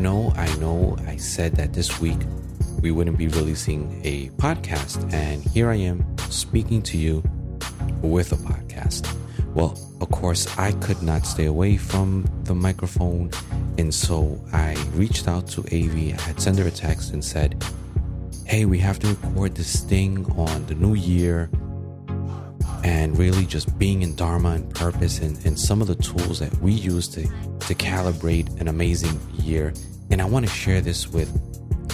I know I said that this week we wouldn't be releasing a podcast, and here I am speaking to you with a podcast. Well, of course, I could not stay away from the microphone, and so I reached out to A.V. I had sent her a text and said, hey, we have to record this thing on the new year, and really just being in Dharma and purpose and some of the tools that we use to calibrate an amazing year. And I want to share this with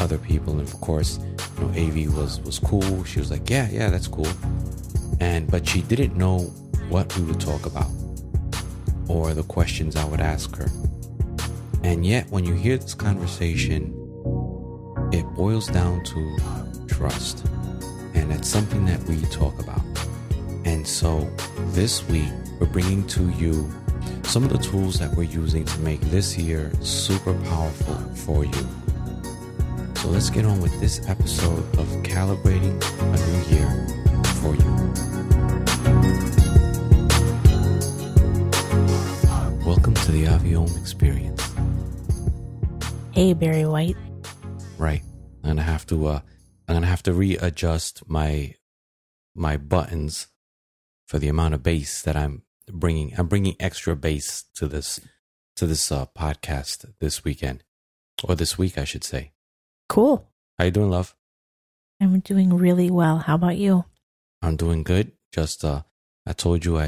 other people. And of course, you know, A.V. was cool. She was like, yeah, that's cool. But she didn't know what we would talk about or the questions I would ask her. And yet, when you hear this conversation, it boils down to trust. And that's something that we talk about. And so this week, we're bringing to you some of the tools that we're using to make this year super powerful for you. So let's get on with this episode of Calibrating a New Year for You. Welcome to the Aviome Experience. Hey, Barry White. Right. I'm gonna have to readjust my buttons for the amount of bass that I'm bringing. I'm bringing extra bass to this podcast this weekend, or this week, I should say. Cool. How you doing, love? I'm doing really well. How about you? I'm doing good. Just I told you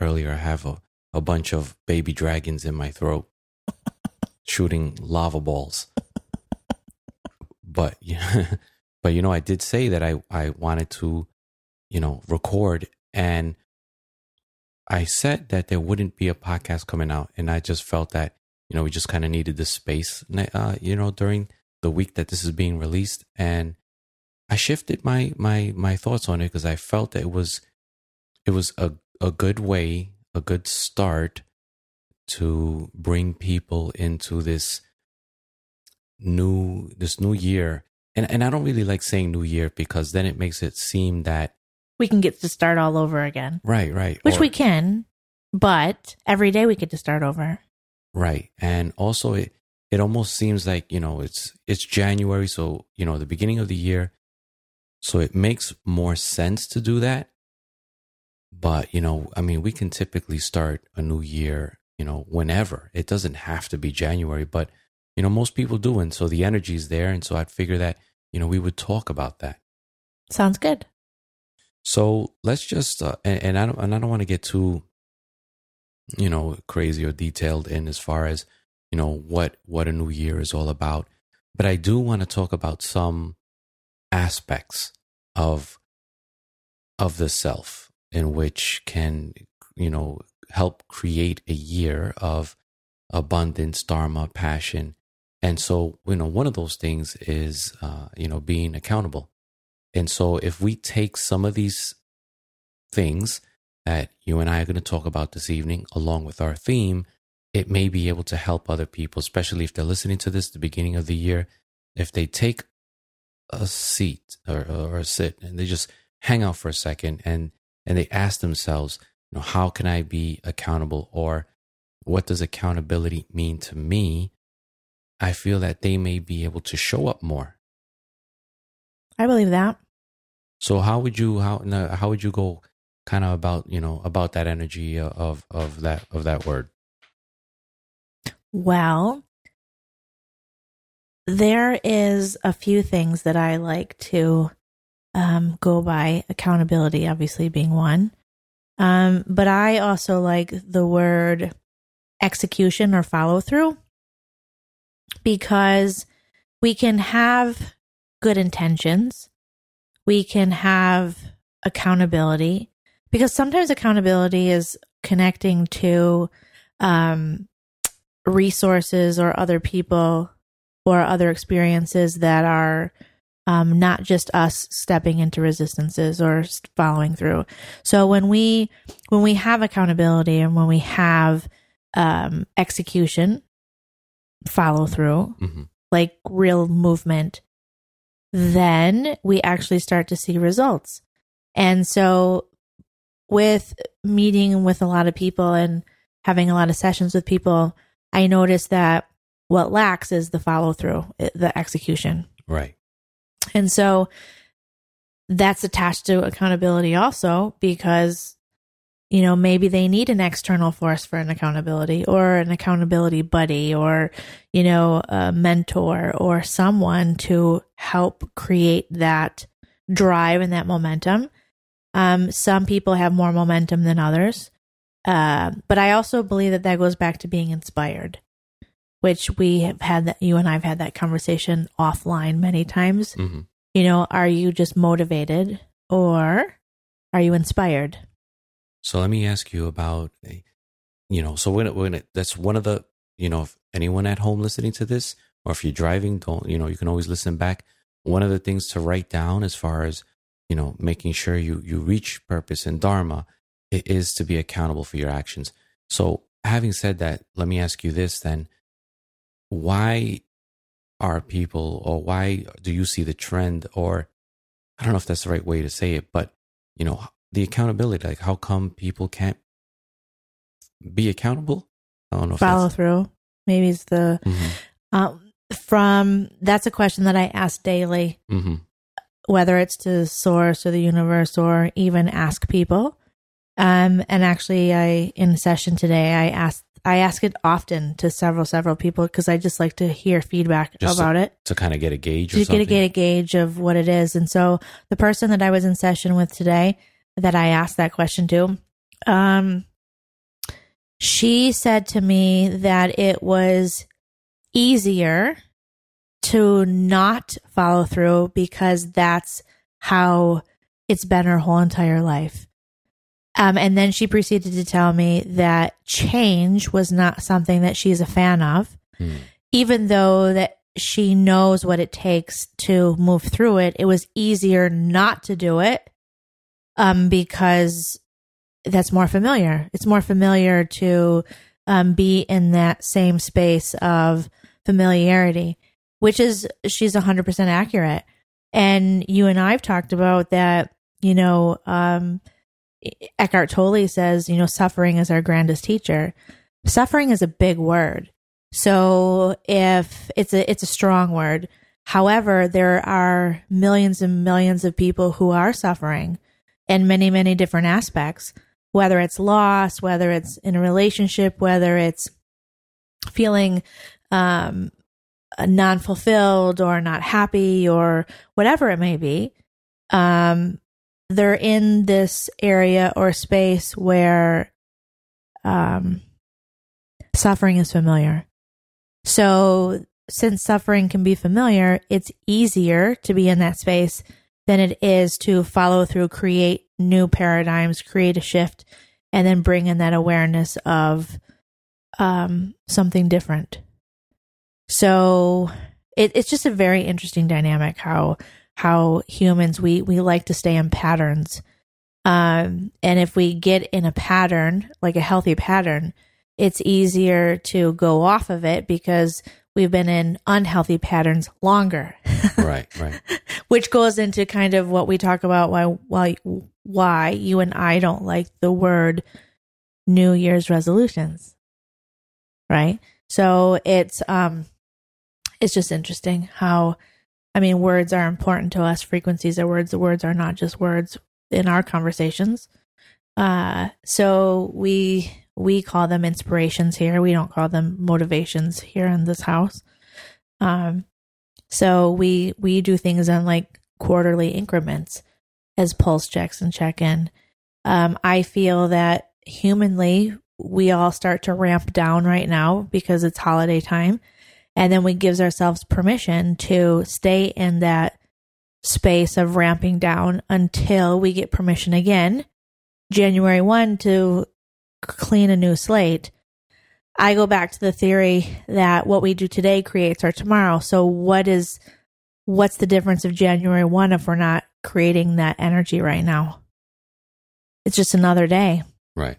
earlier, I have a bunch of baby dragons in my throat shooting lava balls. But yeah, but you know, I did say that I wanted to, you know, record, and I said that there wouldn't be a podcast coming out, and I just felt that, you know, we just kind of needed this space, you know, during the week that this is being released. And I shifted my thoughts on it because I felt that it was a good way, a good start to bring people into this new year. And I don't really like saying new year, because then it makes it seem that we can get to start all over again. Right. Which we can, but every day we get to start over. Right. And also it almost seems like, you know, it's January, so, you know, the beginning of the year. So it makes more sense to do that. But, you know, I mean, we can typically start a new year, you know, whenever. It doesn't have to be January, but, you know, most people do. And so the energy is there. And so I'd figure that, you know, we would talk about that. Sounds good. So let's just, I don't want to get too, you know, crazy or detailed in as far as, you know, what a new year is all about. But I do want to talk about some aspects of the self in which can, you know, help create a year of abundance, dharma, passion. And so, you know, one of those things is, you know, being accountable. And so if we take some of these things that you and I are going to talk about this evening, along with our theme, it may be able to help other people, especially if they're listening to this at the beginning of the year. If they take a seat or sit and they just hang out for a second and they ask themselves, you know, how can I be accountable, or what does accountability mean to me? I feel that they may be able to show up more. I believe that. So how would you go kind of about, you know, about that energy of that word? Well, there is a few things that I like to go by, accountability obviously being one. But I also like the word execution or follow through, because we can have good intentions. We can have accountability, because sometimes accountability is connecting to resources or other people or other experiences that are not just us stepping into resistances or following through. So when we have accountability and when we have execution, follow through, mm-hmm. like real movement, then we actually start to see results. And so with meeting with a lot of people and having a lot of sessions with people, I noticed that What lacks is the follow through, the execution. Right. And so that's attached to accountability also, because, you know, maybe they need an external force for an accountability, or an accountability buddy, or, you know, a mentor or someone to help create that drive and that momentum. Some people have more momentum than others. But I also believe that that goes back to being inspired, which we have had that, you and I've had that conversation offline many times. Mm-hmm. You know, are you just motivated, or are you inspired? So let me ask you about, you know, so we're gonna, that's one of the, you know, if anyone at home listening to this, or if you're driving, don't, you know, you can always listen back. One of the things to write down as far as, you know, making sure you reach purpose and dharma, it is to be accountable for your actions. So having said that, let me ask you this then. Why are people, or why do you see the trend, or I don't know if that's the right way to say it, but, you know, the accountability, like how come people can't be accountable? I don't know. Follow through, maybe it's the, mm-hmm. That's a question that I ask daily, mm-hmm. whether it's to source or the universe, or even ask people. And actually in a session today, I ask it often to several people, because I just like to hear feedback about it. To kind of get a gauge or something. To get a gauge of what it is. And so the person that I was in session with today that I asked that question to, she said to me that it was easier to not follow through, because that's how it's been her whole entire life. And then she proceeded to tell me that change was not something that she's a fan of, even though that she knows what it takes to move through it. It was easier not to do it, because that's more familiar. It's more familiar to be in that same space of familiarity, which is, she's 100% accurate. And you and I've talked about that, you know, Eckhart Tolle says, you know, suffering is our grandest teacher. Suffering is a big word. So if it's a strong word. However, there are millions and millions of people who are suffering in many, many different aspects, whether it's loss, whether it's in a relationship, whether it's feeling non-fulfilled or not happy or whatever it may be. They're in this area or space where suffering is familiar. So since suffering can be familiar, it's easier to be in that space than it is to follow through, create new paradigms, create a shift, and then bring in that awareness of something different. So it's just a very interesting dynamic how humans, we like to stay in patterns. And if we get in a pattern, like a healthy pattern, it's easier to go off of it because we've been in unhealthy patterns longer. Right. Which goes into kind of what we talk about, why you and I don't like the word New Year's resolutions. Right? So it's just interesting how, I mean, words are important to us. Frequencies are words. The words are not just words in our conversations. So we call them inspirations here. We don't call them motivations here in this house. So we do things on like quarterly increments as pulse checks and check-in. I feel that humanly, we all start to ramp down right now because it's holiday time. And then we gives ourselves permission to stay in that space of ramping down until we get permission again, January 1, to clean a new slate. I go back to the theory that what we do today creates our tomorrow. So what's the difference of January 1 if we're not creating that energy right now? It's just another day. Right.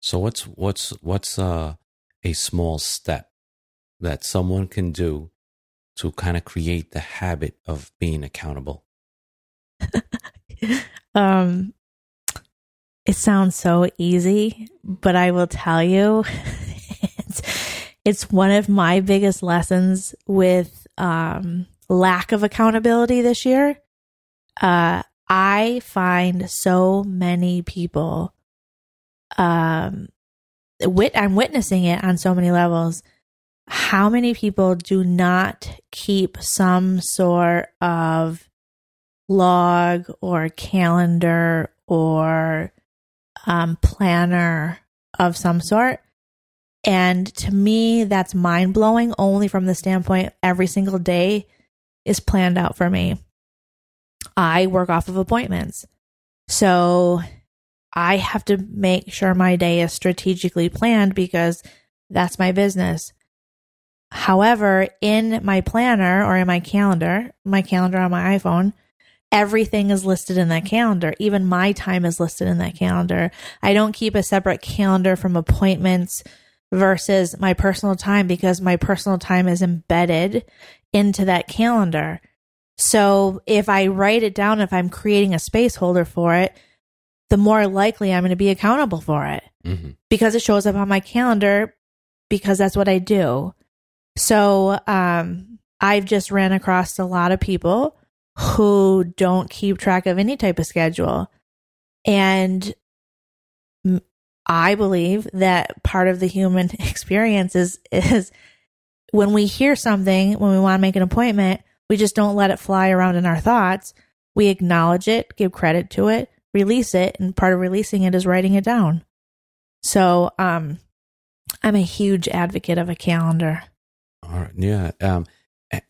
So what's a small step that someone can do to kind of create the habit of being accountable? It sounds so easy, but I will tell you, it's, It's one of my biggest lessons with lack of accountability this year. I find so many people, I'm witnessing it on so many levels, how many people do not keep some sort of log or calendar or planner of some sort. And to me, that's mind-blowing, only from the standpoint every single day is planned out for me. I work off of appointments. So I have to make sure my day is strategically planned because that's my business. However, in my planner or in my calendar on my iPhone, everything is listed in that calendar. Even my time is listed in that calendar. I don't keep a separate calendar from appointments versus my personal time because my personal time is embedded into that calendar. So if I write it down, if I'm creating a space holder for it, the more likely I'm going to be accountable for it because it shows up on my calendar because that's what I do. So I've just ran across a lot of people who don't keep track of any type of schedule. And I believe that part of the human experience is when we hear something, when we want to make an appointment, we just don't let it fly around in our thoughts. We acknowledge it, give credit to it, release it, and part of releasing it is writing it down. So I'm a huge advocate of a calendar. All right, yeah.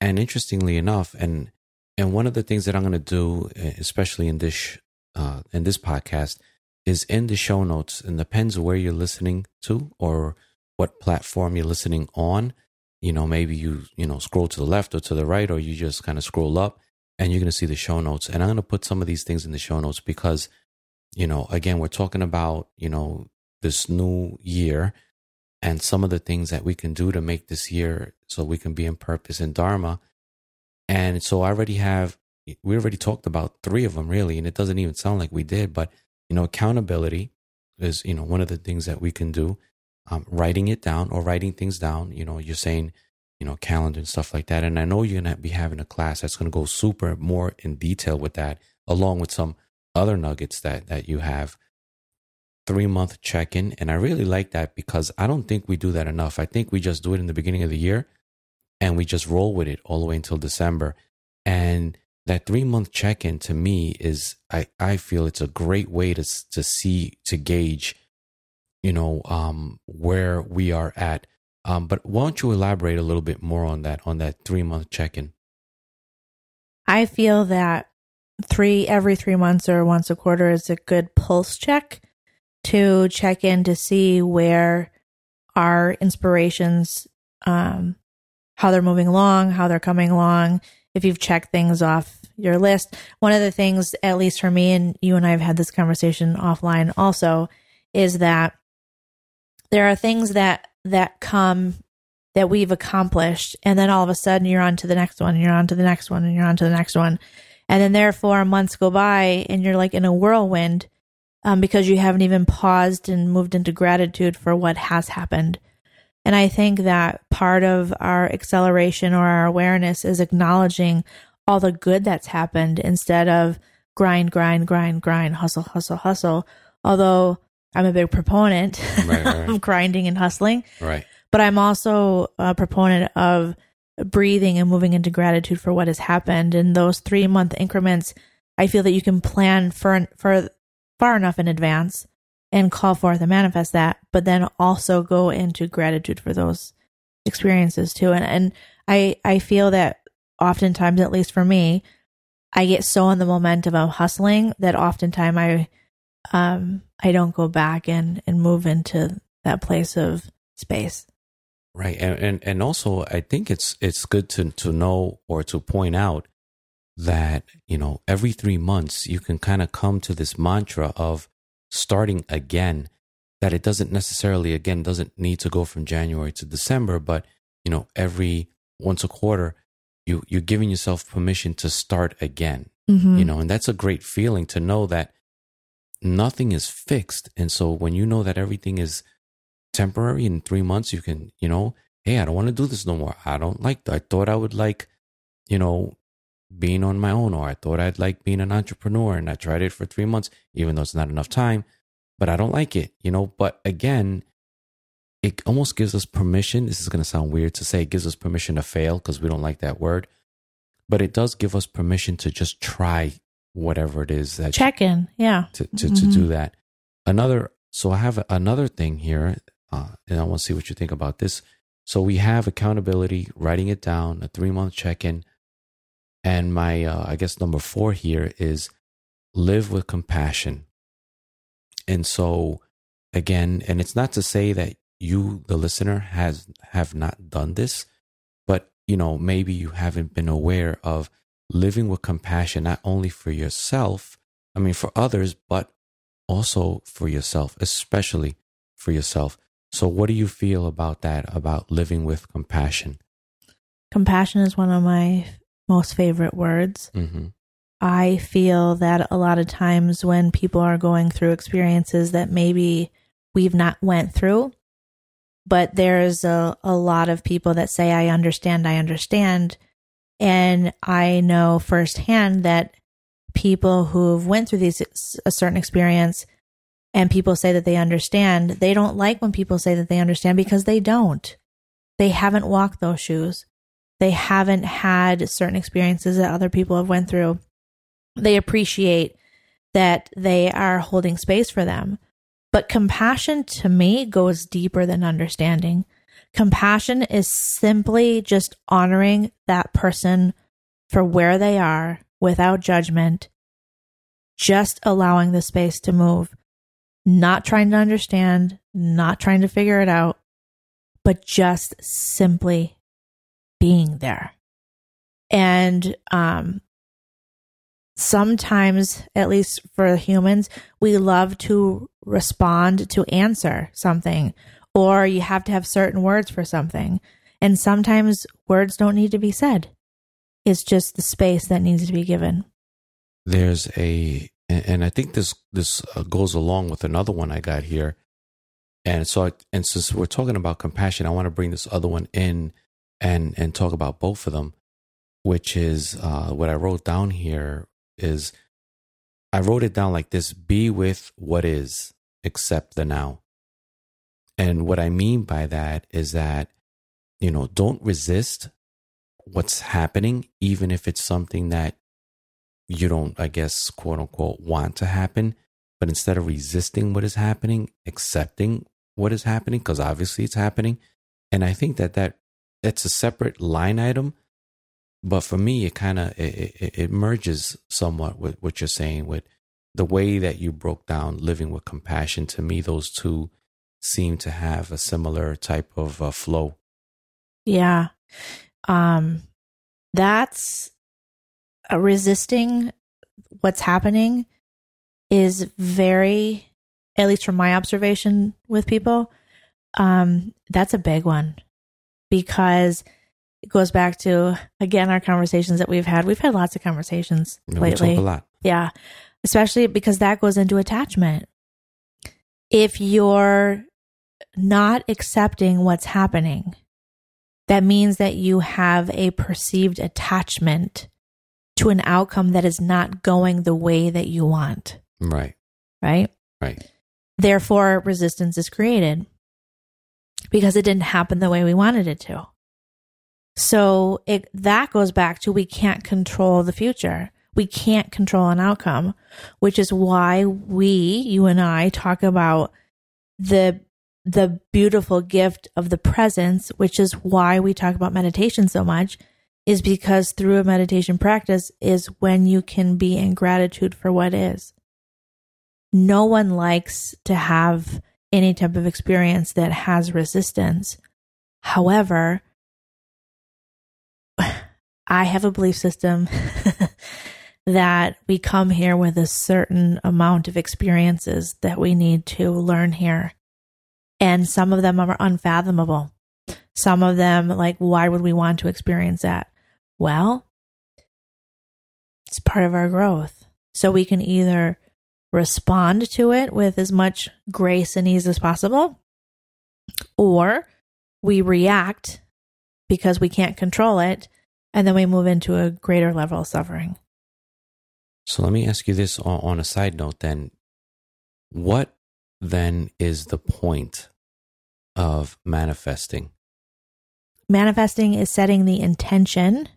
And interestingly enough, and one of the things that I'm going to do, especially in this podcast, is in the show notes, and depends where you're listening to or what platform you're listening on. You know, maybe you scroll to the left or to the right, or you just kind of scroll up and you're going to see the show notes. And I'm going to put some of these things in the show notes because, you know, again, we're talking about, you know, this new year and some of the things that we can do to make this year so we can be in purpose and Dharma. And so we already talked about three of them really, and it doesn't even sound like we did, but, you know, accountability is, you know, one of the things that we can do. Writing it down or writing things down, you know, you're saying, you know, calendar and stuff like that. And I know you're going to be having a class that's going to go super more in detail with that, along with some other nuggets that you have. 3-month check-in. And I really like that because I don't think we do that enough. I think we just do it in the beginning of the year and we just roll with it all the way until December. And that 3-month check-in to me is, I feel it's a great way to see, to gauge, you know, where we are at. But why don't you elaborate a little bit more on that 3-month check-in? I feel that every 3 months or once a quarter is a good pulse check to check in to see where our inspirations, how they're moving along, how they're coming along, if you've checked things off your list. One of the things, at least for me, and you and I have had this conversation offline also, is that there are things that come that we've accomplished, and then all of a sudden you're on to the next one, and you're on to the next one, and you're on to the next one. And then therefore months go by and you're like in a whirlwind because you haven't even paused and moved into gratitude for what has happened. And I think that part of our acceleration or our awareness is acknowledging all the good that's happened instead of grind, grind, grind, grind, hustle, hustle, hustle. Although I'm a big proponent right. of grinding and hustling, right? But I'm also a proponent of breathing and moving into gratitude for what has happened. In those 3-month increments, I feel that you can plan for far enough in advance and call forth and manifest that, but then also go into gratitude for those experiences too. And I feel that oftentimes, at least for me, I get so in the momentum of hustling that oftentimes I don't go back and move into that place of space. Right. And also I think it's good to know or to point out that, you know, every 3 months you can kind of come to this mantra of starting again, that it doesn't necessarily, again, doesn't need to go from January to December, but, you know, every once a quarter, you're giving yourself permission to start again, you know, and that's a great feeling to know that nothing is fixed. And so when you know that everything is temporary in 3 months, you can, you know, hey, I don't want to do this no more. I don't like that. I thought I would like, you know, being on my own, or I thought I'd like being an entrepreneur, and I tried it for 3 months, even though it's not enough time, but I don't like it, you know. But again, it almost gives us permission. This is going to sound weird to say, it gives us permission to fail because we don't like that word, but it does give us permission to just try whatever it is that check in. Yeah. To do that. So I have another thing here, and I want to see what you think about this. So we have accountability, writing it down, a 3-month check-in. And my, I guess number 4 here is live with compassion. And so again, and it's not to say that you, the listener, have not done this, but you know, maybe you haven't been aware of living with compassion, not only for yourself, I mean, for others, but also for yourself, especially for yourself. So what do you feel about that, about living with compassion? Compassion is one of my most favorite words. Mm-hmm. I feel that a lot of times when people are going through experiences that maybe we've not went through, but there's a lot of people that say, I understand. And I know firsthand that people who've went through a certain experience and people say that they understand, they don't like when people say that they understand because they don't. They haven't walked those shoes. They haven't had certain experiences that other people have went through. They appreciate that they are holding space for them. But compassion to me goes deeper than understanding. Compassion is simply just honoring that person for where they are without judgment, just allowing the space to move, not trying to understand, not trying to figure it out, but just simply being there. And sometimes, at least for humans, we love to respond to answer something, or you have to have certain words for something. And sometimes words don't need to be said. It's just the space that needs to be given. There's and I think this goes along with another one I got here. And since we're talking about compassion, I want to bring this other one in and talk about both of them, which is what I wrote down here is, I wrote it down like this: be with what is, accept the now. And what I mean by that is that, you know, don't resist what's happening, even if it's something that you don't, I guess, quote unquote, want to happen. But instead of resisting what is happening, accepting what is happening, because obviously it's happening. And I think that's a separate line item. But for me, it kind of, it merges somewhat with what you're saying, with the way that you broke down living with compassion. To me, those two seem to have a similar type of flow. Yeah. That's resisting what's happening is very, at least from my observation with people, that's a big one, because it goes back to, again, our conversations that we've had. We've had lots of conversations lately. We talk a lot. Yeah. Especially because that goes into attachment. If you're not accepting what's happening, that means that you have a perceived attachment to an outcome that is not going the way that you want. Right. Right? Right. Therefore, resistance is created because it didn't happen the way we wanted it to. So that goes back to, we can't control the future. We can't control an outcome, which is why you and I talk about the beautiful gift of the presence, which is why we talk about meditation so much, is because through a meditation practice is when you can be in gratitude for what is. No one likes to have any type of experience that has resistance. However, I have a belief system that we come here with a certain amount of experiences that we need to learn here. And some of them are unfathomable. Some of them, like, why would we want to experience that? Well, it's part of our growth. So we can either respond to it with as much grace and ease as possible, or we react because we can't control it, and then we move into a greater level of suffering. So let me ask you this on a side note then. What then is the point of manifesting? Manifesting is setting the intention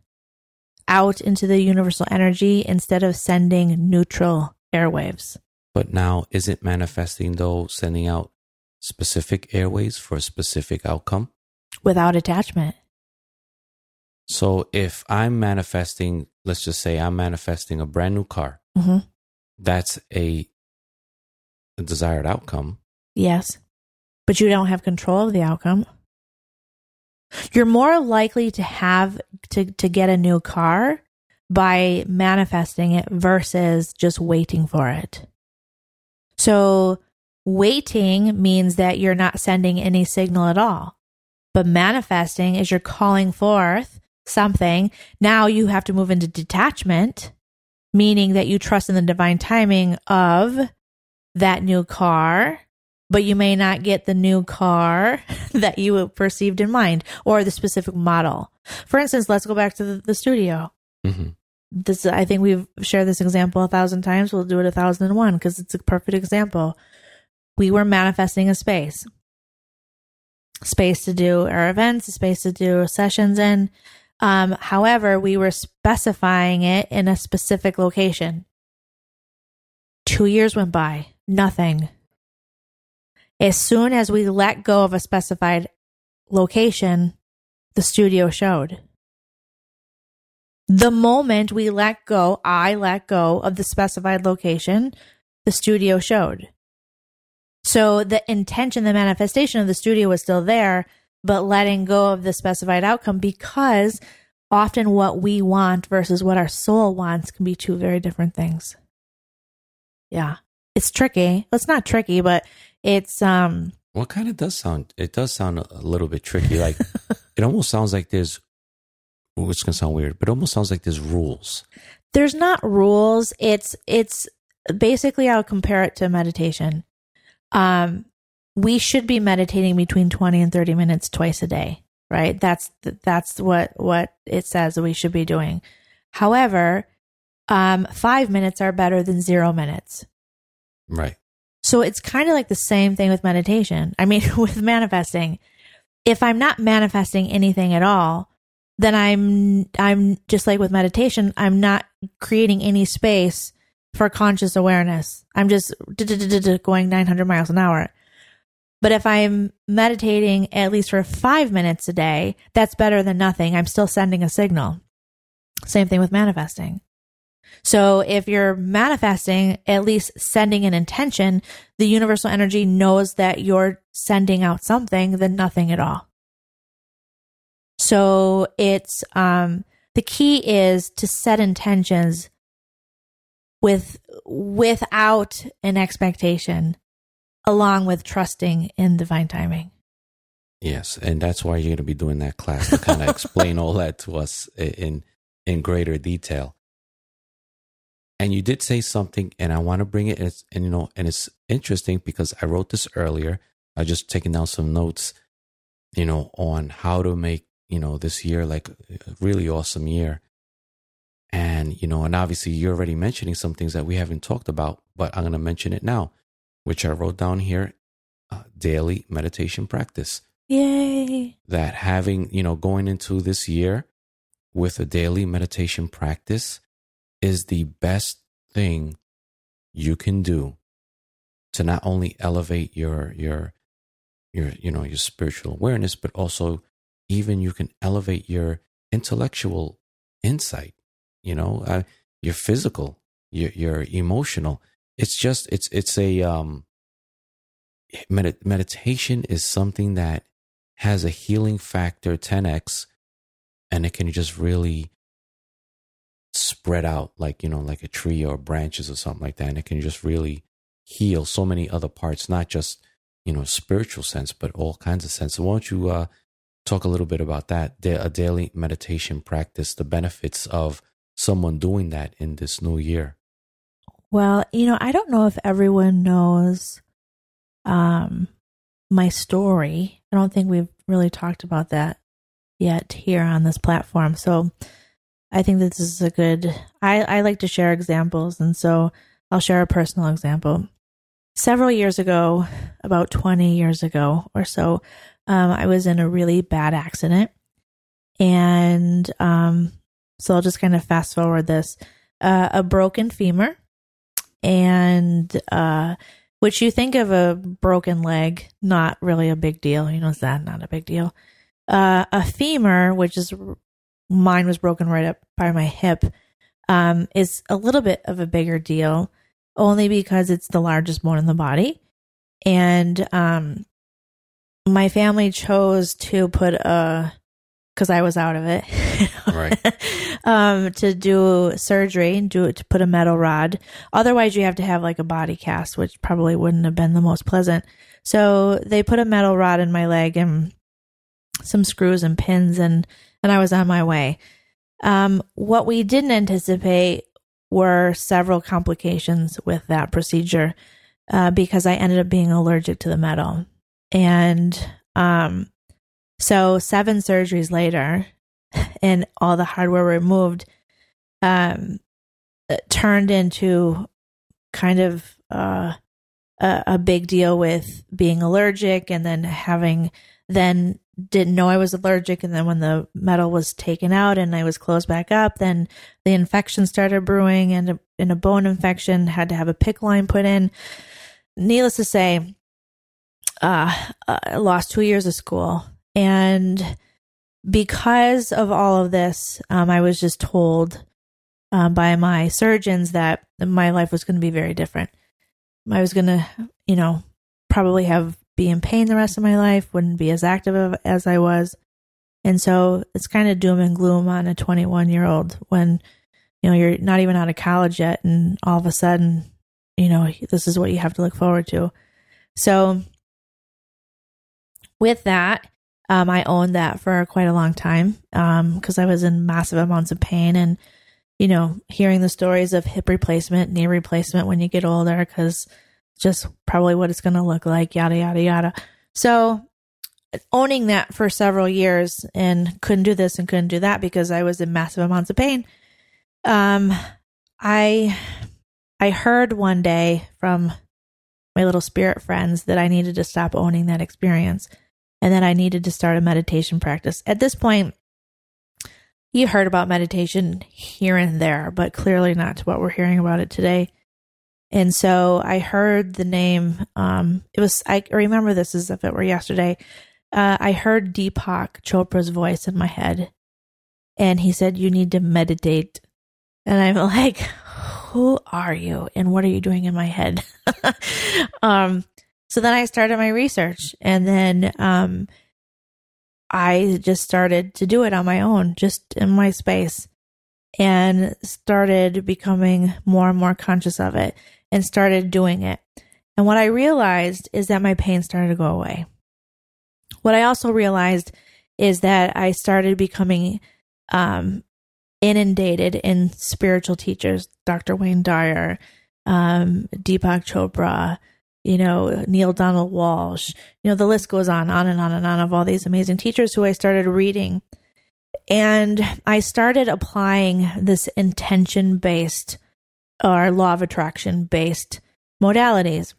out into the universal energy instead of sending neutral airwaves. But now, isn't manifesting, though, sending out specific airwaves for a specific outcome? Without attachment. So if I'm manifesting, let's just say I'm manifesting a brand new car. Mm-hmm. That's a desired outcome. Yes. But you don't have control of the outcome. You're more likely to get a new car by manifesting it versus just waiting for it. So waiting means that you're not sending any signal at all. But manifesting is you're calling forth something. Now you have to move into detachment, meaning that you trust in the divine timing of that new car, but you may not get the new car that you perceived in mind or the specific model. For instance, let's go back to the studio. Mm-hmm. This, I think we've shared this example 1,000 times. We'll do it 1,001 because it's a perfect example. We were manifesting a space to do our events, a space to do sessions in. However, we were specifying it in a specific location. 2 years went by, nothing. As soon as we let go of a specified location, the studio showed. The moment we let go, I let go of the specified location, the studio showed. So the intention, the manifestation of the studio was still there, but letting go of the specified outcome, because often what we want versus what our soul wants can be two very different things. Yeah. It's tricky. It's not tricky, but it's well, kind of does sound, it does sound a little bit tricky. Like it almost sounds like there's, which can sound weird, but it almost sounds like there's rules. There's not rules. It's basically, I'll compare it to meditation. We should be meditating between 20 and 30 minutes twice a day, right? That's what it says that we should be doing. However, 5 minutes are better than 0 minutes. Right. So it's kind of like the same thing with meditation. I mean, with manifesting, if I'm not manifesting anything at all, then I'm just like with meditation, I'm not creating any space for conscious awareness. I'm just going 900 miles an hour. But if I'm meditating at least for 5 minutes a day, that's better than nothing. I'm still sending a signal. Same thing with manifesting. So if you're manifesting, at least sending an intention, the universal energy knows that you're sending out something than nothing at all. So it's the key is to set intentions without an expectation, along with trusting in divine timing. Yes, and that's why you're going to be doing that class to kind of explain all that to us in greater detail. And you did say something, and I want to bring it. And it's interesting because I wrote this earlier. I just taken down some notes, on how to make this year like a really awesome year. And, and obviously you're already mentioning some things that we haven't talked about, but I'm going to mention it now, which I wrote down here, daily meditation practice. Yay. That having, going into this year with a daily meditation practice is the best thing you can do to not only elevate your spiritual awareness, but also even you can elevate your intellectual insight. You're physical, you're emotional. It's just, meditation is something that has a healing factor 10x, and it can just really spread out like a tree or branches or something like that. And it can just really heal so many other parts, not just, spiritual sense, but all kinds of sense. So why don't you talk a little bit about that, a daily meditation practice, the benefits of someone doing that in this new year? Well, I don't know if everyone knows my story. I don't think we've really talked about that yet here on this platform. So I think that this is a good, I like to share examples. And so I'll share a personal example. Several years ago, about 20 years ago or so, I was in a really bad accident. And so I'll just kind of fast forward this, a broken femur, and which you think of a broken leg, not really a big deal. You know, is that not a big deal? A femur, which is, mine was broken right up by my hip, is a little bit of a bigger deal, only because it's the largest bone in the body. And my family chose to put a, because I was out of it, right? To do surgery and do it, to put a metal rod. Otherwise, you have to have like a body cast, which probably wouldn't have been the most pleasant. So they put a metal rod in my leg and some screws and pins, and I was on my way. What we didn't anticipate were several complications with that procedure, because I ended up being allergic to the metal. And so 7 surgeries later, and all the hardware removed, turned into kind of a big deal with being allergic, and then having, then didn't know I was allergic. And then when the metal was taken out and I was closed back up, then the infection started brewing, and in a bone infection, had to have a PICC line put in. Needless to say, I lost 2 years of school. And because of all of this, I was just told by my surgeons that my life was going to be very different. I was going to, you know, probably have be in pain the rest of my life, wouldn't be as active as I was. And so it's kind of doom and gloom on a 21-year-old when, you know, you're not even out of college yet. And all of a sudden, you know, this is what you have to look forward to. So with that, I owned that for quite a long time, because I was in massive amounts of pain. And, you know, hearing the stories of hip replacement, knee replacement when you get older, because just probably what it's going to look like, yada, yada, yada. So owning that for several years, and couldn't do this and couldn't do that because I was in massive amounts of pain. I heard one day from my little spirit friends that I needed to stop owning that experience, and that I needed to start a meditation practice. At this point, you heard about meditation here and there, but clearly not to what we're hearing about it today. And so I heard the name, it was, I remember this as if it were yesterday. I heard Deepak Chopra's voice in my head, and he said, "You need to meditate." And I'm like, who are you? And what are you doing in my head? So then I started my research, and then, I just started to do it on my own, just in my space, and started becoming more and more conscious of it, and started doing it. And what I realized is that my pain started to go away. What I also realized is that I started becoming inundated in spiritual teachers, Dr. Wayne Dyer, Deepak Chopra, you know, Neil Donald Walsh, you know, the list goes on and on and on of all these amazing teachers who I started reading. And I started applying this intention-based or law of attraction-based modalities.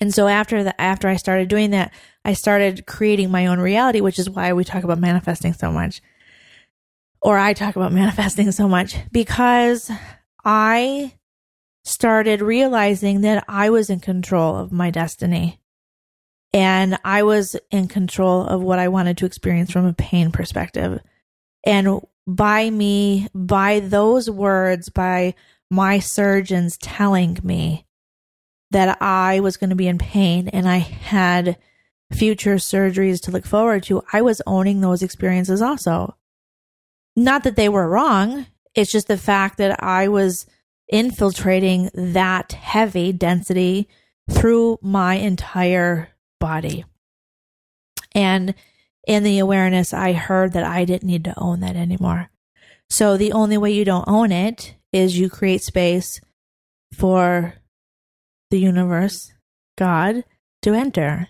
And so after I started doing that, I started creating my own reality, which is why we talk about manifesting so much. Or I talk about manifesting so much, because I started realizing that I was in control of my destiny. And I was in control of what I wanted to experience from a pain perspective. And by those words, by my surgeons telling me that I was going to be in pain and I had future surgeries to look forward to, I was owning those experiences also. Not that they were wrong. It's just the fact that I was infiltrating that heavy density through my entire body. And in the awareness, I heard that I didn't need to own that anymore. So the only way you don't own it is you create space for the universe, God, to enter.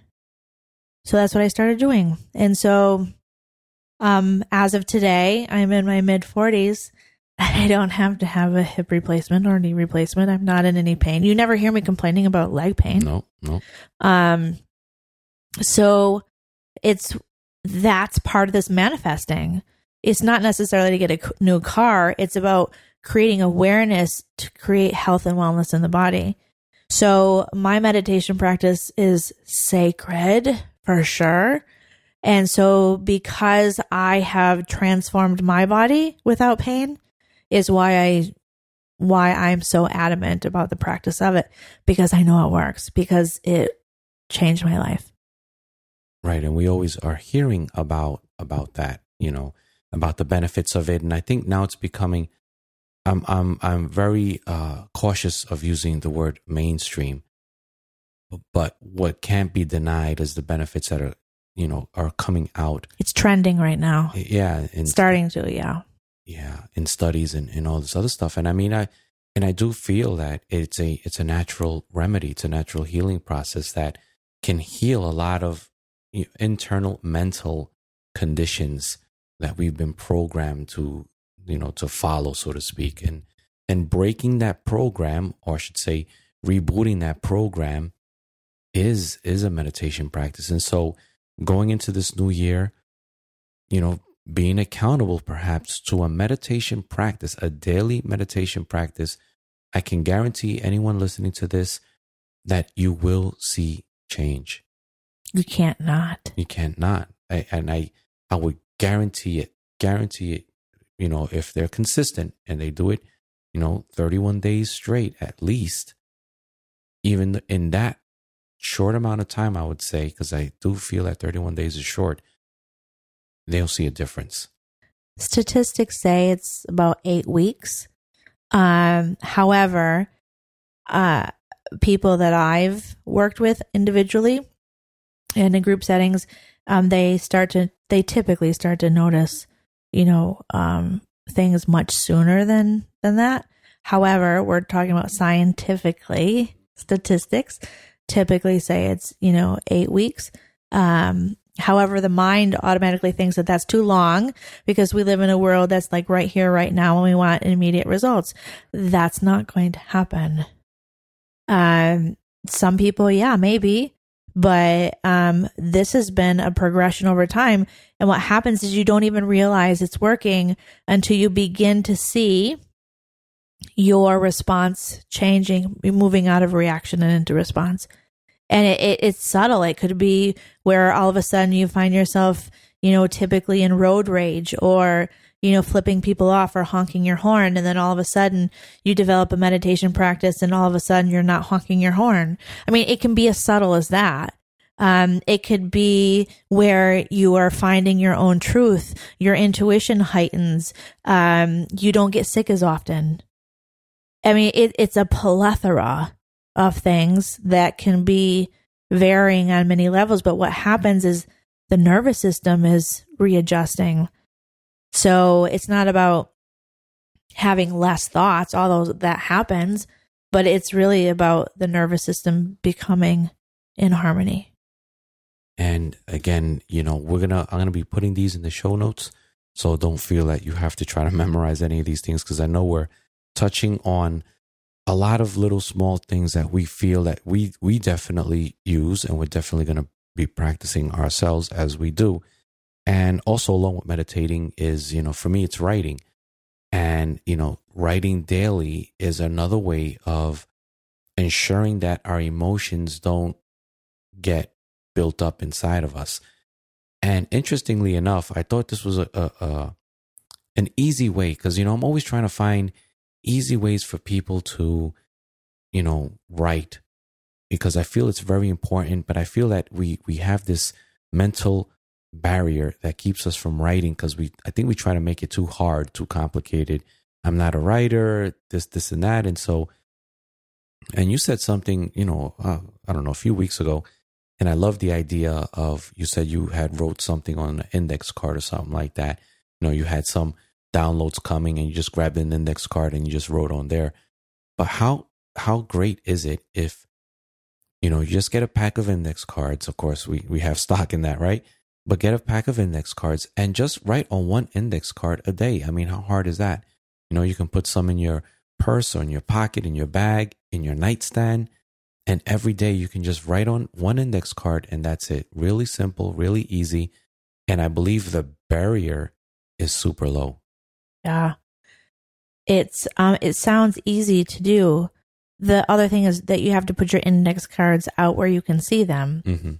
So that's what I started doing. And so as of today, I'm in my mid-40s. I don't have to have a hip replacement or knee replacement. I'm not in any pain. You never hear me complaining about leg pain. No. So that's part of this manifesting. It's not necessarily to get a new car. It's about creating awareness to create health and wellness in the body. So my meditation practice is sacred for sure. And so because I have transformed my body without pain is why I'm so adamant about the practice of it, because I know it works, because it changed my life. Right. And we always are hearing about that, about the benefits of it. And I think now it's becoming, I'm very cautious of using the word mainstream, but what can't be denied is the benefits that are coming out. It's trending right now. Yeah. Yeah. In studies and all this other stuff. And I mean, I do feel that it's a natural remedy. It's a natural healing process that can heal a lot of internal mental conditions that we've been programmed to follow, so to speak, and breaking that program, or I should say rebooting that program, is a meditation practice. And so going into this new year, being accountable perhaps to a meditation practice, a daily meditation practice, I can guarantee anyone listening to this that you will see change. You can't not. You can't not. I would guarantee it, if they're consistent and they do it, 31 days straight at least, even in that short amount of time, I would say, because I do feel that 31 days is short, they'll see a difference. Statistics say it's about 8 weeks. However, people that I've worked with individually and in group settings, they typically start to notice, things much sooner than that. However, we're talking about scientifically, statistics typically say it's, 8 weeks. However, the mind automatically thinks that that's too long because we live in a world that's like right here, right now, and we want immediate results. That's not going to happen. Some people, yeah, maybe. But this has been a progression over time. And what happens is you don't even realize it's working until you begin to see your response changing, moving out of reaction and into response. And it's subtle. It could be where all of a sudden you find yourself, typically in road rage or, flipping people off or honking your horn. And then all of a sudden you develop a meditation practice and all of a sudden you're not honking your horn. I mean, it can be as subtle as that. It could be where you are finding your own truth. Your intuition heightens. You don't get sick as often. I mean, it's a plethora of things that can be varying on many levels. But what happens is the nervous system is readjusting. So it's not about having less thoughts, although that happens, but it's really about the nervous system becoming in harmony. And again, I'm going to be putting these in the show notes. So don't feel that you have to try to memorize any of these things, because I know we're touching on a lot of little small things that we feel that we definitely use, and we're definitely going to be practicing ourselves as we do. And also along with meditating is, for me, it's writing. And, writing daily is another way of ensuring that our emotions don't get built up inside of us. And interestingly enough, I thought this was an easy way, because, I'm always trying to find easy ways for people to, write, because I feel it's very important. But I feel that we have this mental barrier that keeps us from writing, because I think we try to make it too hard, too complicated. I'm not a writer, this and that. And so, and you said something, I don't know, a few weeks ago, and I love the idea of, you said you had wrote something on an index card or something like that. You had some downloads coming and you just grabbed an index card and you just wrote on there. But how great is it if You know, you just get a pack of index cards. Of course, we have stock in that, right? But get a pack of index cards and just write on one index card a day. I mean, how hard is that? You know, you can put some in your purse or in your pocket, in your bag, in your nightstand. And every day you can just write on one index card and that's it. Really simple, really easy. And I believe the barrier is super low. Yeah. It's it sounds easy to do. The other thing is that you have to put your index cards out where you can see them. Mm-hmm.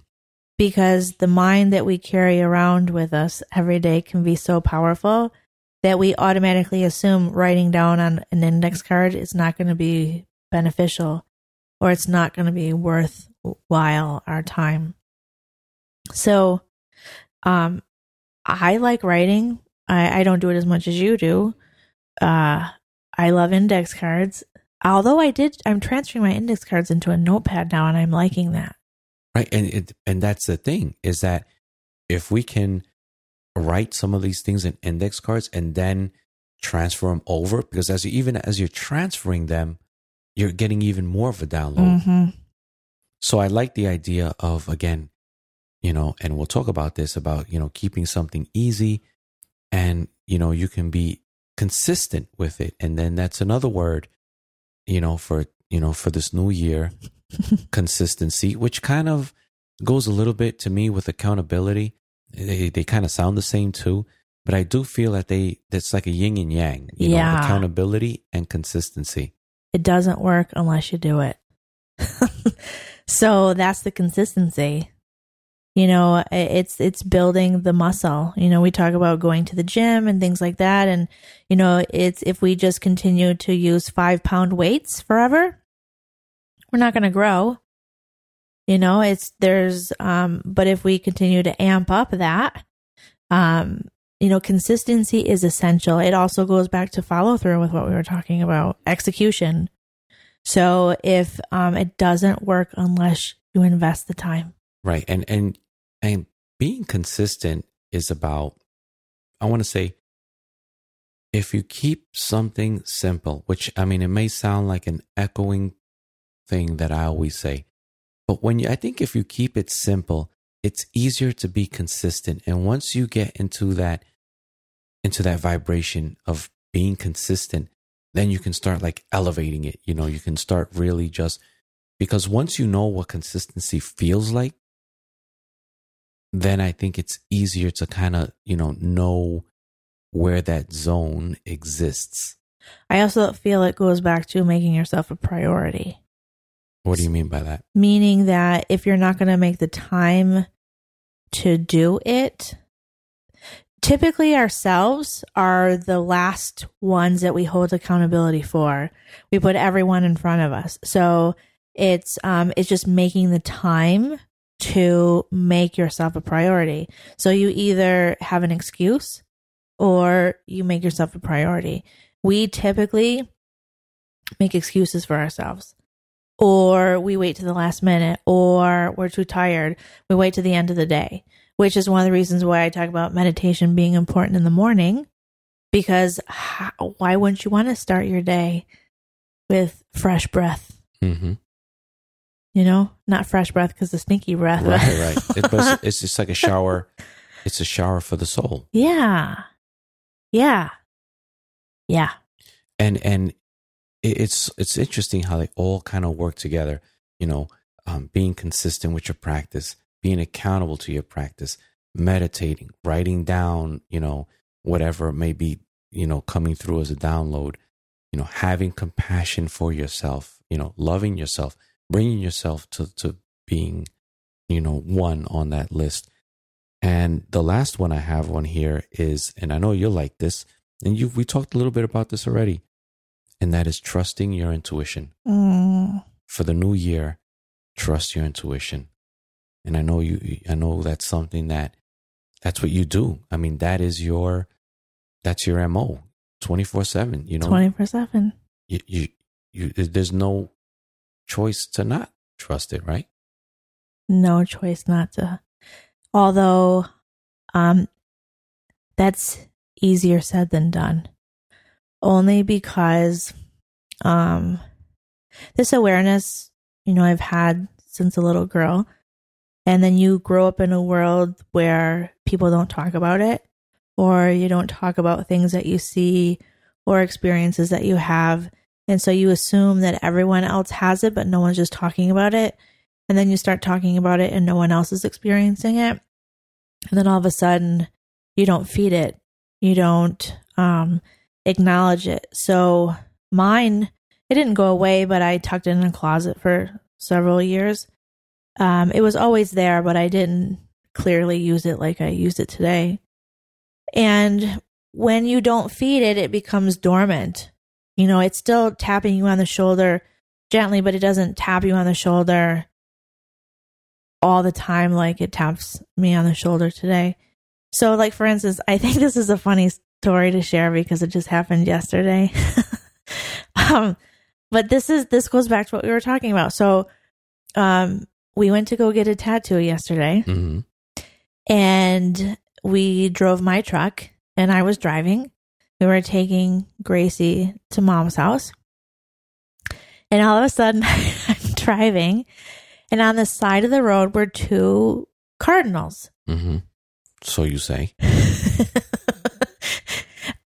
Because the mind that we carry around with us every day can be so powerful that we automatically assume writing down on an index card is not going to be beneficial or it's not going to be worthwhile our time. So I like writing. I don't do it as much as you do. I love index cards. Although I'm transferring my index cards into a notepad now and I'm liking that. Right. And that's the thing is that if we can write some of these things in index cards and then transfer them over, because even as you're transferring them, you're getting even more of a download. Mm-hmm. So I like the idea of, again, you know, and we'll talk about this about, you know, keeping something easy and, you know, you can be consistent with it. And then that's another word, you know, for this new year, consistency, which kind of goes a little bit to me with accountability. They kind of sound the same too, but I do feel that that's like a yin and yang, you know, accountability and consistency. It doesn't work unless you do it. So that's the consistency. You know, it's building the muscle. You know, we talk about going to the gym and things like that. And, you know, it's if we just continue to use 5-pound weights forever, we're not going to grow. You know, but if we continue to amp up that, you know, consistency is essential. It also goes back to follow through with what we were talking about, execution. So if it doesn't work unless you invest the time. Right. And being consistent is about, I want to say, if you keep something simple, which, I mean, it may sound like an echoing thing that I always say, but I think if you keep it simple, it's easier to be consistent. And once you get into that vibration of being consistent, then you can start like elevating it. You know, you can start really just, because once you know what consistency feels like, then I think it's easier to kind of, you know where that zone exists. I also feel it goes back to making yourself a priority. What do you mean by that? Meaning that if you're not going to make the time to do it, typically ourselves are the last ones that we hold accountability for. We put everyone in front of us. So it's just making the time to make yourself a priority. So you either have an excuse or you make yourself a priority. We typically make excuses for ourselves. Or we wait to the last minute, or we're too tired. We wait to the end of the day, which is one of the reasons why I talk about meditation being important in the morning, because why wouldn't you want to start your day with fresh breath? Mm-hmm. You know, not fresh breath because the stinky breath. Right. It's just like a shower. It's a shower for the soul. Yeah. And it's interesting how they all kind of work together, you know, being consistent with your practice, being accountable to your practice, meditating, writing down, you know, whatever it may be, you know, coming through as a download, you know, having compassion for yourself, you know, loving yourself, bringing yourself to being, you know, one on that list. And the last one I have on here is, and I know you'll like this, and we talked a little bit about this already, and that is trusting your intuition. For the new year, trust your intuition. And I know that's something that's what you do. I mean, that's your MO 24/7, you know, 24/7. There's no choice to not trust it, right? No choice not to. Although, that's easier said than done. Only because this awareness, you know, I've had since a little girl. And then you grow up in a world where people don't talk about it, or you don't talk about things that you see or experiences that you have. And so you assume that everyone else has it, but no one's just talking about it. And then you start talking about it and no one else is experiencing it. And then all of a sudden you don't feed it. You don't acknowledge it. So mine, it didn't go away, but I tucked it in a closet for several years. It was always there, but I didn't clearly use it like I used it today. And when you don't feed it, it becomes dormant. You know, it's still tapping you on the shoulder gently, but it doesn't tap you on the shoulder all the time like it taps me on the shoulder today. So, like, for instance, I think this is a funny story to share because it just happened yesterday. But this goes back to what we were talking about. So, we went to go get a tattoo yesterday, mm-hmm. and we drove my truck, and I was driving. We were taking Gracie to Mom's house, and all of a sudden, I'm driving, and on the side of the road were two cardinals. Mm-hmm. So you say.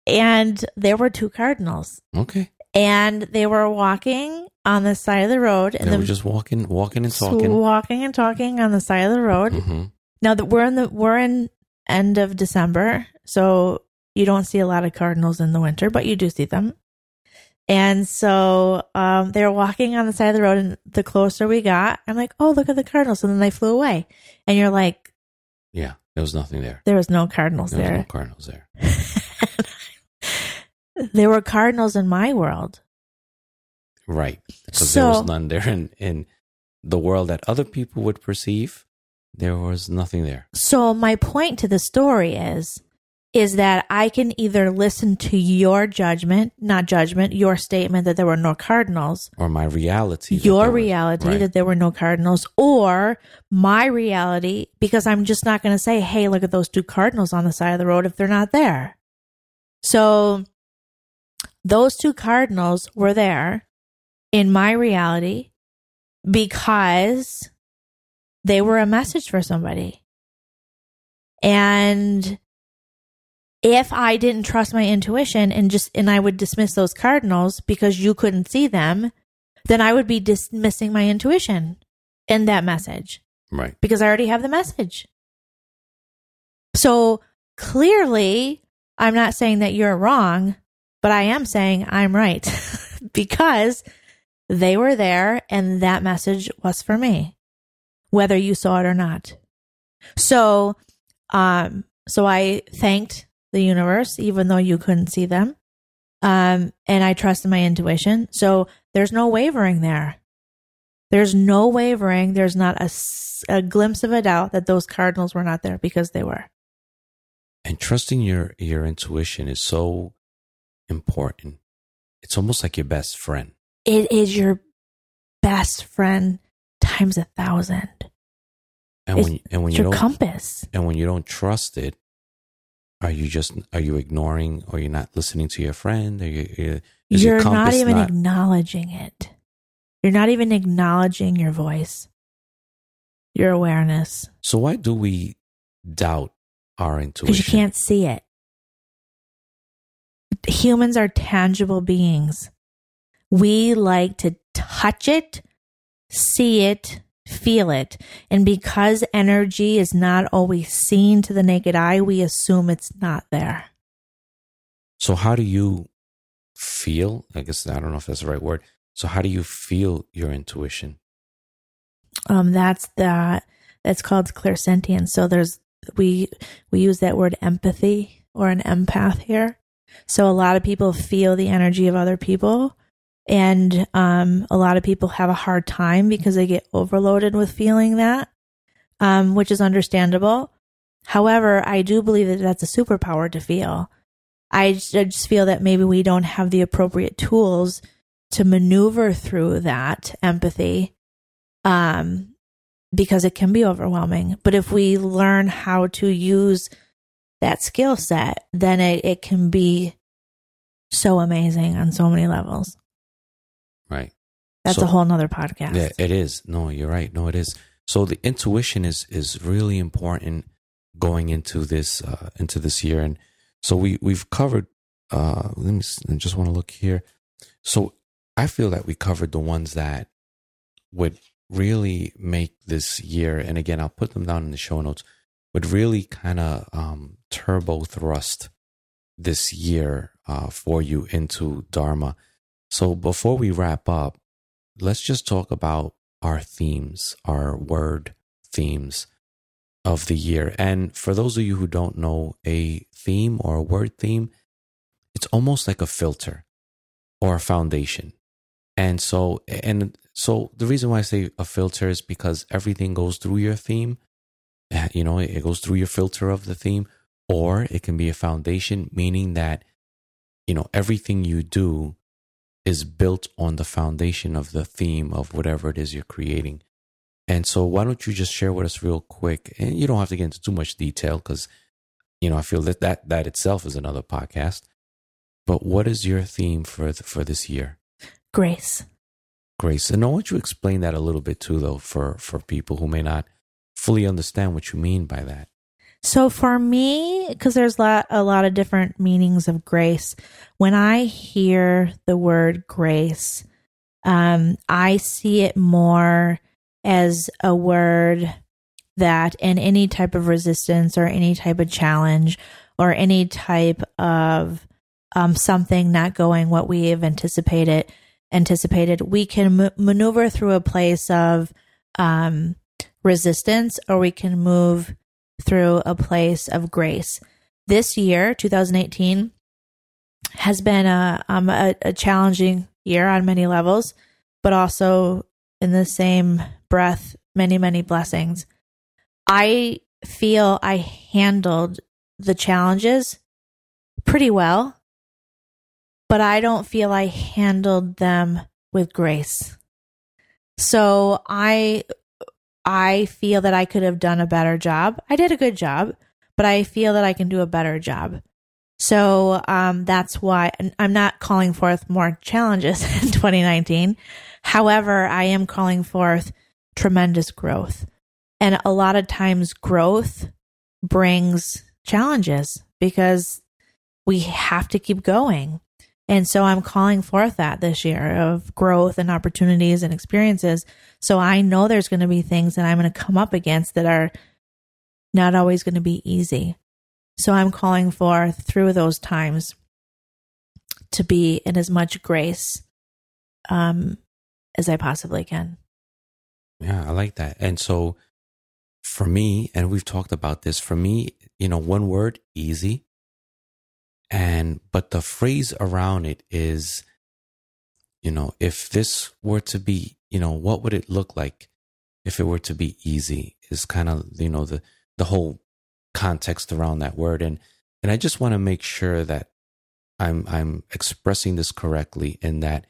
And there were two cardinals. Okay. And they were walking on the side of the road. And they were just walking and talking. Walking and talking on the side of the road. Mm-hmm. Now that we're in end of December, so you don't see a lot of cardinals in the winter, but you do see them. And so they were walking on the side of the road, and the closer we got, I'm like, oh, look at the cardinals. And then they flew away. And you're like. Yeah, there was nothing there. There was no cardinals there. There was no cardinals there. There were cardinals in my world. Right. Because there was none there. In the world that other people would perceive, there was nothing there. So my point to the story is that I can either listen to your statement that there were no cardinals. Or my reality. Your reality that there were no cardinals. Or my reality, because I'm just not going to say, hey, look at those two cardinals on the side of the road if they're not there. So those two cardinals were there in my reality because they were a message for somebody. And if I didn't trust my intuition and I would dismiss those cardinals because you couldn't see them, then I would be dismissing my intuition in that message. Right. Because I already have the message. So clearly, I'm not saying that you're wrong, but I am saying I'm right because they were there and that message was for me, whether you saw it or not. So I thanked the universe, even though you couldn't see them. And I trusted my intuition. So there's no wavering there. There's no wavering. There's not a glimpse of a doubt that those cardinals were not there because they were. And trusting your intuition is so important. It's almost like your best friend. It is your best friend times 1,000. And when you don't, compass. And when you don't trust it, are you ignoring, or you're not listening to your friend? You're not even acknowledging it. You're not even acknowledging your voice, your awareness. So why do we doubt our intuition? Because you can't see it. Humans are tangible beings. We like to touch it, see it, feel it. And because energy is not always seen to the naked eye, we assume it's not there. So how do you feel? I guess, I don't know if that's the right word. So how do you feel your intuition? That's called clairsentience. So we use that word empathy, or an empath here. So a lot of people feel the energy of other people, and a lot of people have a hard time because they get overloaded with feeling that, which is understandable. However, I do believe that that's a superpower to feel. I just feel that maybe we don't have the appropriate tools to maneuver through that empathy because it can be overwhelming. But if we learn how to use that skill set, then it can be so amazing on so many levels. Right. That's a whole nother podcast. Yeah, it is. No, you're right. No, it is. So the intuition is really important going into this year. And so we've covered, let me, I just want to look here. So I feel that we covered the ones that would really make this year, and again, I'll put them down in the show notes, would really kind of turbo thrust this year for you into Dharma. So before we wrap up, let's just talk about our themes, our word themes of the year. And for those of you who don't know, a theme or a word theme, it's almost like a filter or a foundation. And so the reason why I say a filter is because everything goes through your theme. You know, it goes through your filter of the theme, or it can be a foundation, meaning that, you know, everything you do is built on the foundation of the theme of whatever it is you're creating. And so why don't you just share with us real quick, and you don't have to get into too much detail because, you know, I feel that itself is another podcast, but what is your theme for this year? Grace. Grace. And I want you to explain that a little bit too, though, for people who may not fully understand what you mean by that. So for me, because there's a lot of different meanings of grace, when I hear the word grace, I see it more as a word that in any type of resistance or any type of challenge or any type of something not going what we have anticipated, we can maneuver through a place of resistance, or we can move through a place of grace. This year, 2018, has been a challenging year on many levels, but also in the same breath, many, many blessings. I feel I handled the challenges pretty well, but I don't feel I handled them with grace. So I feel that I could have done a better job. I did a good job, but I feel that I can do a better job. So that's why I'm not calling forth more challenges in 2019. However, I am calling forth tremendous growth. And a lot of times growth brings challenges because we have to keep going. And so I'm calling forth that this year of growth and opportunities and experiences. So I know there's going to be things that I'm going to come up against that are not always going to be easy. So I'm calling forth through those times to be in as much grace as I possibly can. Yeah, I like that. And so for me, and we've talked about this, for me, you know, one word, easy. But the phrase around it is, you know, if this were to be, you know, what would it look like if it were to be easy is kind of, you know, the whole context around that word. And I just want to make sure that I'm expressing this correctly, in that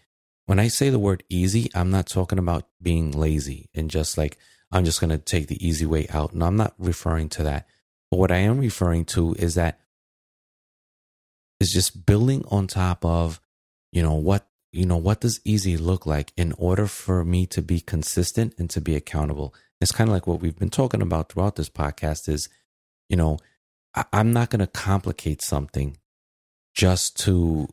when I say the word easy, I'm not talking about being lazy and just like, I'm just going to take the easy way out. No, I'm not referring to that. But what I am referring to is that is just building on top of, what does easy look like in order for me to be consistent and to be accountable. It's kind of like what we've been talking about throughout this podcast is, you know, I'm not going to complicate something just to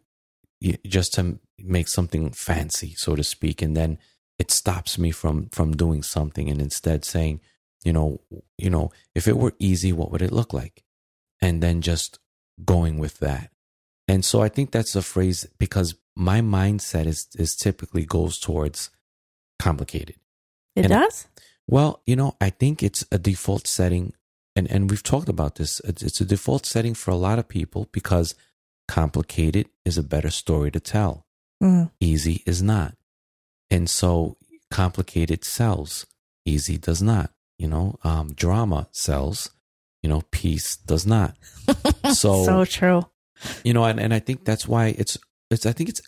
make something fancy, so to speak. And then it stops me from doing something, and instead saying, you know, if it were easy, what would it look like? And then just going with that. And so I think that's a phrase, because my mindset is typically goes towards complicated. It and does? Well, you know, I think it's a default setting, and we've talked about this. It's a default setting for a lot of people because complicated is a better story to tell. Mm. Easy is not. And so complicated sells. Easy does not. You know, drama sells. You know, peace does not. So true. You know, and I think that's why it's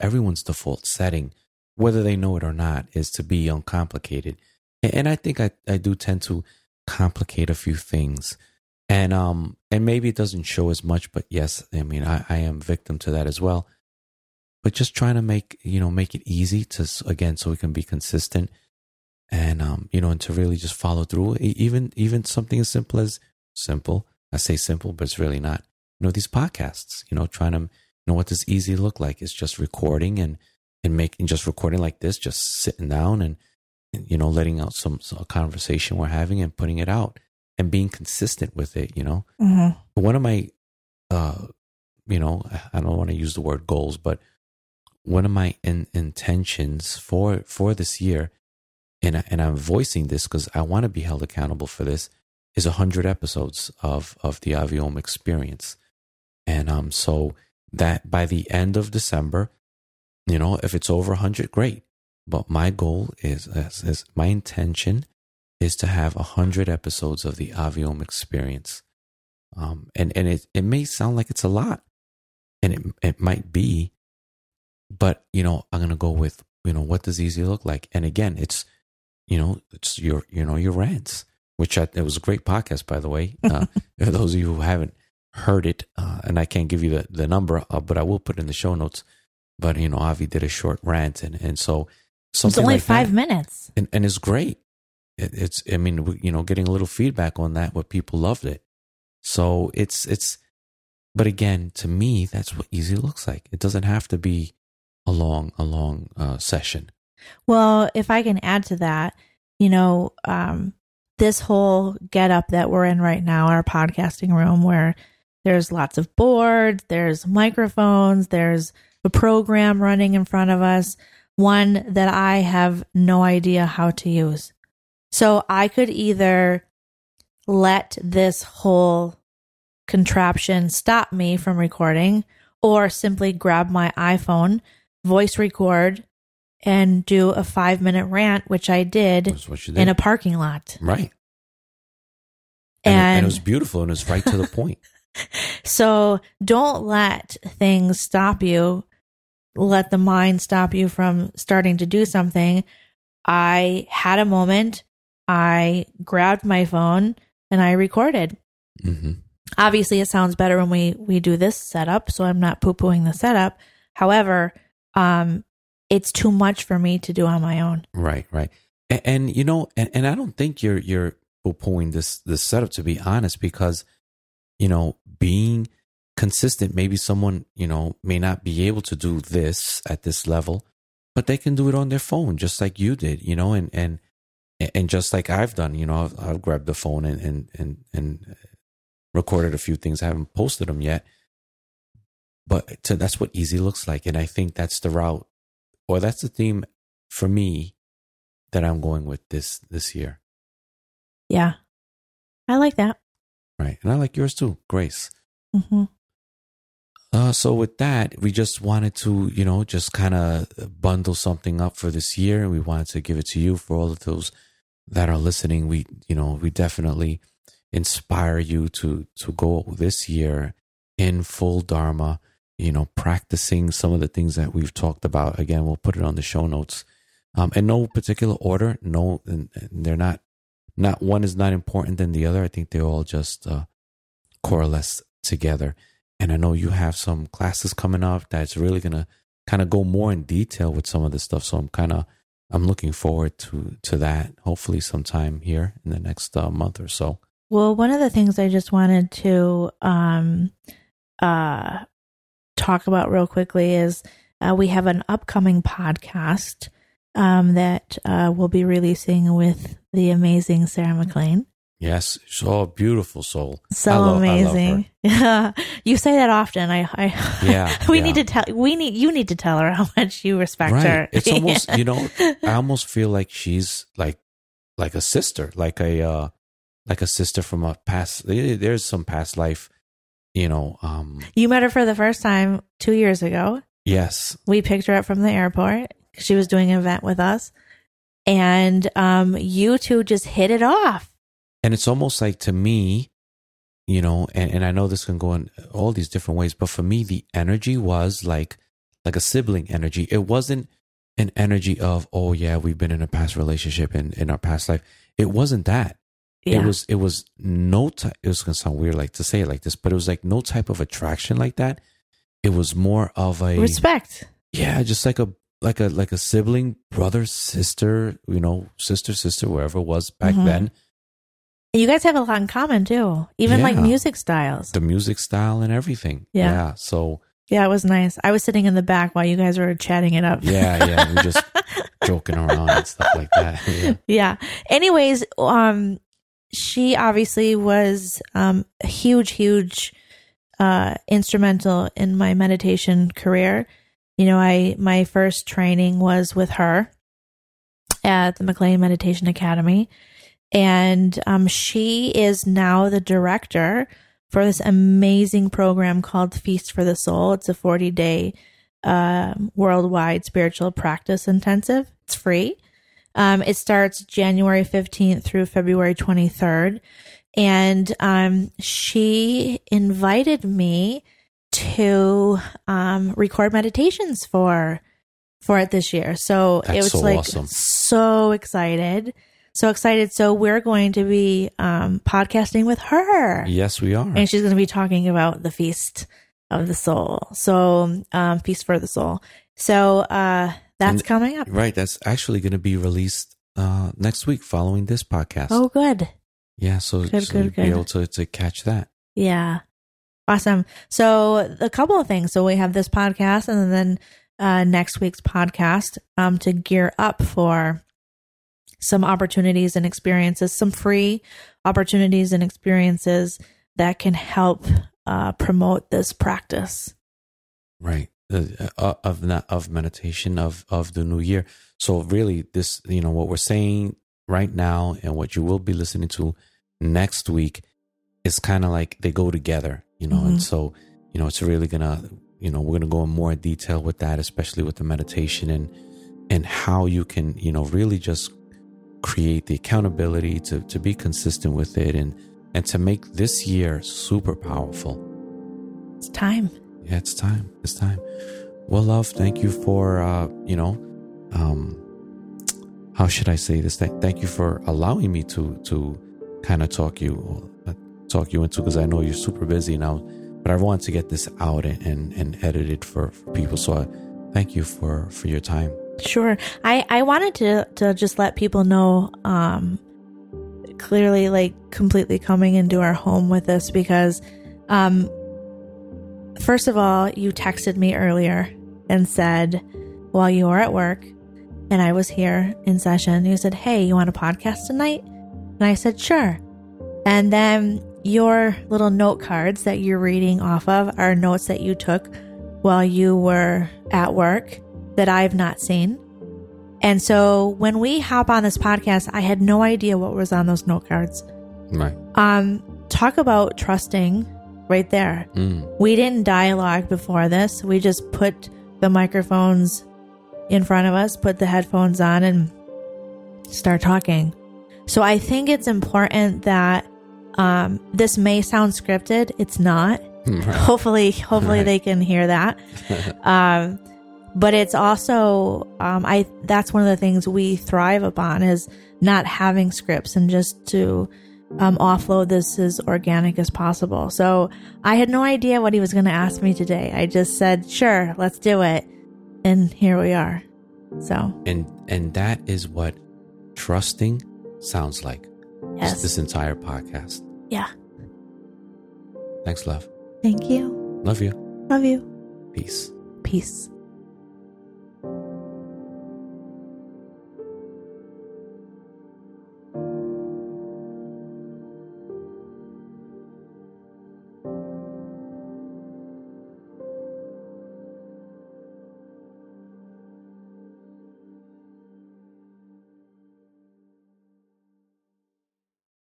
everyone's default setting, whether they know it or not, is to be uncomplicated. And I think I do tend to complicate a few things. And maybe it doesn't show as much, but yes, I mean, I am victim to that as well. but just trying to make it easy to, again, so we can be consistent and, and to really just follow through. Even something as simple, I say simple, but it's really not, these podcasts, trying to, what does easy look like? It's just recording and just recording like this, just sitting down and letting out some conversation we're having and putting it out and being consistent with it, Mm-hmm. One of my, I don't want to use the word goals, but one of my intentions for this year, and I'm voicing this because I want to be held accountable for this, is 100 episodes of the Aviome Experience. And so that by the end of December, if it's over 100, great. But my goal is my intention is to have 100 episodes of the Aviome Experience. And it may sound like it's a lot, and it might be, but I'm going to go with, what does easy look like? And again, it's your rants, which it was a great podcast, by the way. For those of you who haven't heard it, and I can't give you the number, but I will put it in the show notes. But, Avi did a short rant, and so something. It's only like 5 minutes. And it's great. Getting a little feedback on that, what people loved it. So but again, to me, that's what easy looks like. It doesn't have to be a long session. Well, if I can add to that, this whole get up that we're in right now, our podcasting room where there's lots of boards, there's microphones, there's a program running in front of us, one that I have no idea how to use. So I could either let this whole contraption stop me from recording or simply grab my iPhone, voice record, and do a 5-minute rant, which I did in a parking lot. Right. And it was beautiful, and it was right to the point. So don't let things stop you. Let the mind stop you from starting to do something. I had a moment. I grabbed my phone and I recorded. Mm-hmm. Obviously, it sounds better when we do this setup, so I'm not poo-pooing the setup. However, it's too much for me to do on my own. Right. And and I don't think you're poo-pooing this setup, to be honest, because being consistent, maybe someone, may not be able to do this at this level, but they can do it on their phone, just like you did, and just like I've done, I've grabbed the phone and recorded a few things. I haven't posted them yet, but that's what easy looks like. And I think that's the route, or that's the theme for me that I'm going with this year. Yeah. I like that. Right. And I like yours too, Grace. Mm-hmm. So with that, we just wanted to, just kind of bundle something up for this year. And we wanted to give it to you for all of those that are listening. We, we definitely inspire you to go this year in full Dharma, practicing some of the things that we've talked about. Again, we'll put it on the show notes. In no particular order. No, and they're not. Not one is not important than the other. I think they all just coalesce together. And I know you have some classes coming up that's really going to kind of go more in detail with some of this stuff. So I'm looking forward to that, hopefully sometime here in the next month or so. Well, one of the things I just wanted to talk about real quickly is we have an upcoming podcast that we'll be releasing with the amazing Sarah McLean. Yes, she's a beautiful soul. So amazing. Yeah, you say that often. You need to tell her how much you respect her. It's almost, I almost feel like she's like a sister, like a sister from a past. There's some past life, You met her for the first time 2 years ago. Yes, we picked her up from the airport. She was doing an event with us, and you two just hit it off. And it's almost like, to me, and I know this can go in all these different ways, but for me, the energy was like a sibling energy. It wasn't an energy of, oh yeah, we've been in a past relationship in our past life. It wasn't that. Yeah. It was no type. It was going to sound weird like to say it like this, but it was like no type of attraction like that. It was more of a respect. Yeah, just like a sibling, brother, sister, sister, wherever it was back mm-hmm. then. You guys have a lot in common too, even like music styles. The music style and everything. Yeah. So. Yeah, it was nice. I was sitting in the back while you guys were chatting it up. Yeah, we were just joking around and stuff like that. Yeah. Anyways, she obviously was huge instrumental in my meditation career. My first training was with her at the McLean Meditation Academy. And she is now the director for this amazing program called Feast for the Soul. It's a 40-day worldwide spiritual practice intensive. It's free. It starts January 15th through February 23rd. And she invited me to record meditations for it this year. So that's it was so awesome. So excited. So we're going to be podcasting with her. Yes, we are. And she's going to be talking about the Feast of the Soul. So Feast for the Soul. So that's coming up. Right. That's actually going to be released next week following this podcast. Oh, good. Yeah. So you'll be able to catch that. Yeah. Awesome. So a couple of things. So we have this podcast and then next week's podcast to gear up for some opportunities and experiences, some free opportunities and experiences that can help promote this practice. Right. Of meditation, of the new year. So really this, what we're saying right now and what you will be listening to next week is kind of like they go together, mm-hmm. and so, it's really gonna, we're going to go in more detail with that, especially with the meditation and how you can, really just create the accountability to be consistent with it and to make this year super powerful. It's time. Yeah, it's time. It's time. Well, love, thank you for, how should I say this? Thank you for allowing me to kind of talk you into, because I know you're super busy now, but I wanted to get this out and edit it for people. So I thank you for your time. Sure. I wanted to just let people know, clearly, completely coming into our home with this because, first of all, you texted me earlier and said, while you were at work and I was here in session, you said, "Hey, you want a podcast tonight?" And I said, "Sure." And then your little note cards that you're reading off of are notes that you took while you were at work that I've not seen. And so when we hop on this podcast, I had no idea what was on those note cards. Right. Talk about trusting right there. Mm. We didn't dialogue before this. We just put the microphones in front of us, put the headphones on and start talking. So I think it's important that this may sound scripted. It's not. Right. Hopefully right. They can hear that. But it's also, that's one of the things we thrive upon is not having scripts and just to offload this as organic as possible. So I had no idea what he was going to ask me today. I just said, "Sure, let's do it," and here we are. So and that is what trusting sounds like. Yes, just this entire podcast. Yeah. Thanks, love. Thank you. Love you. Love you. Peace. Peace.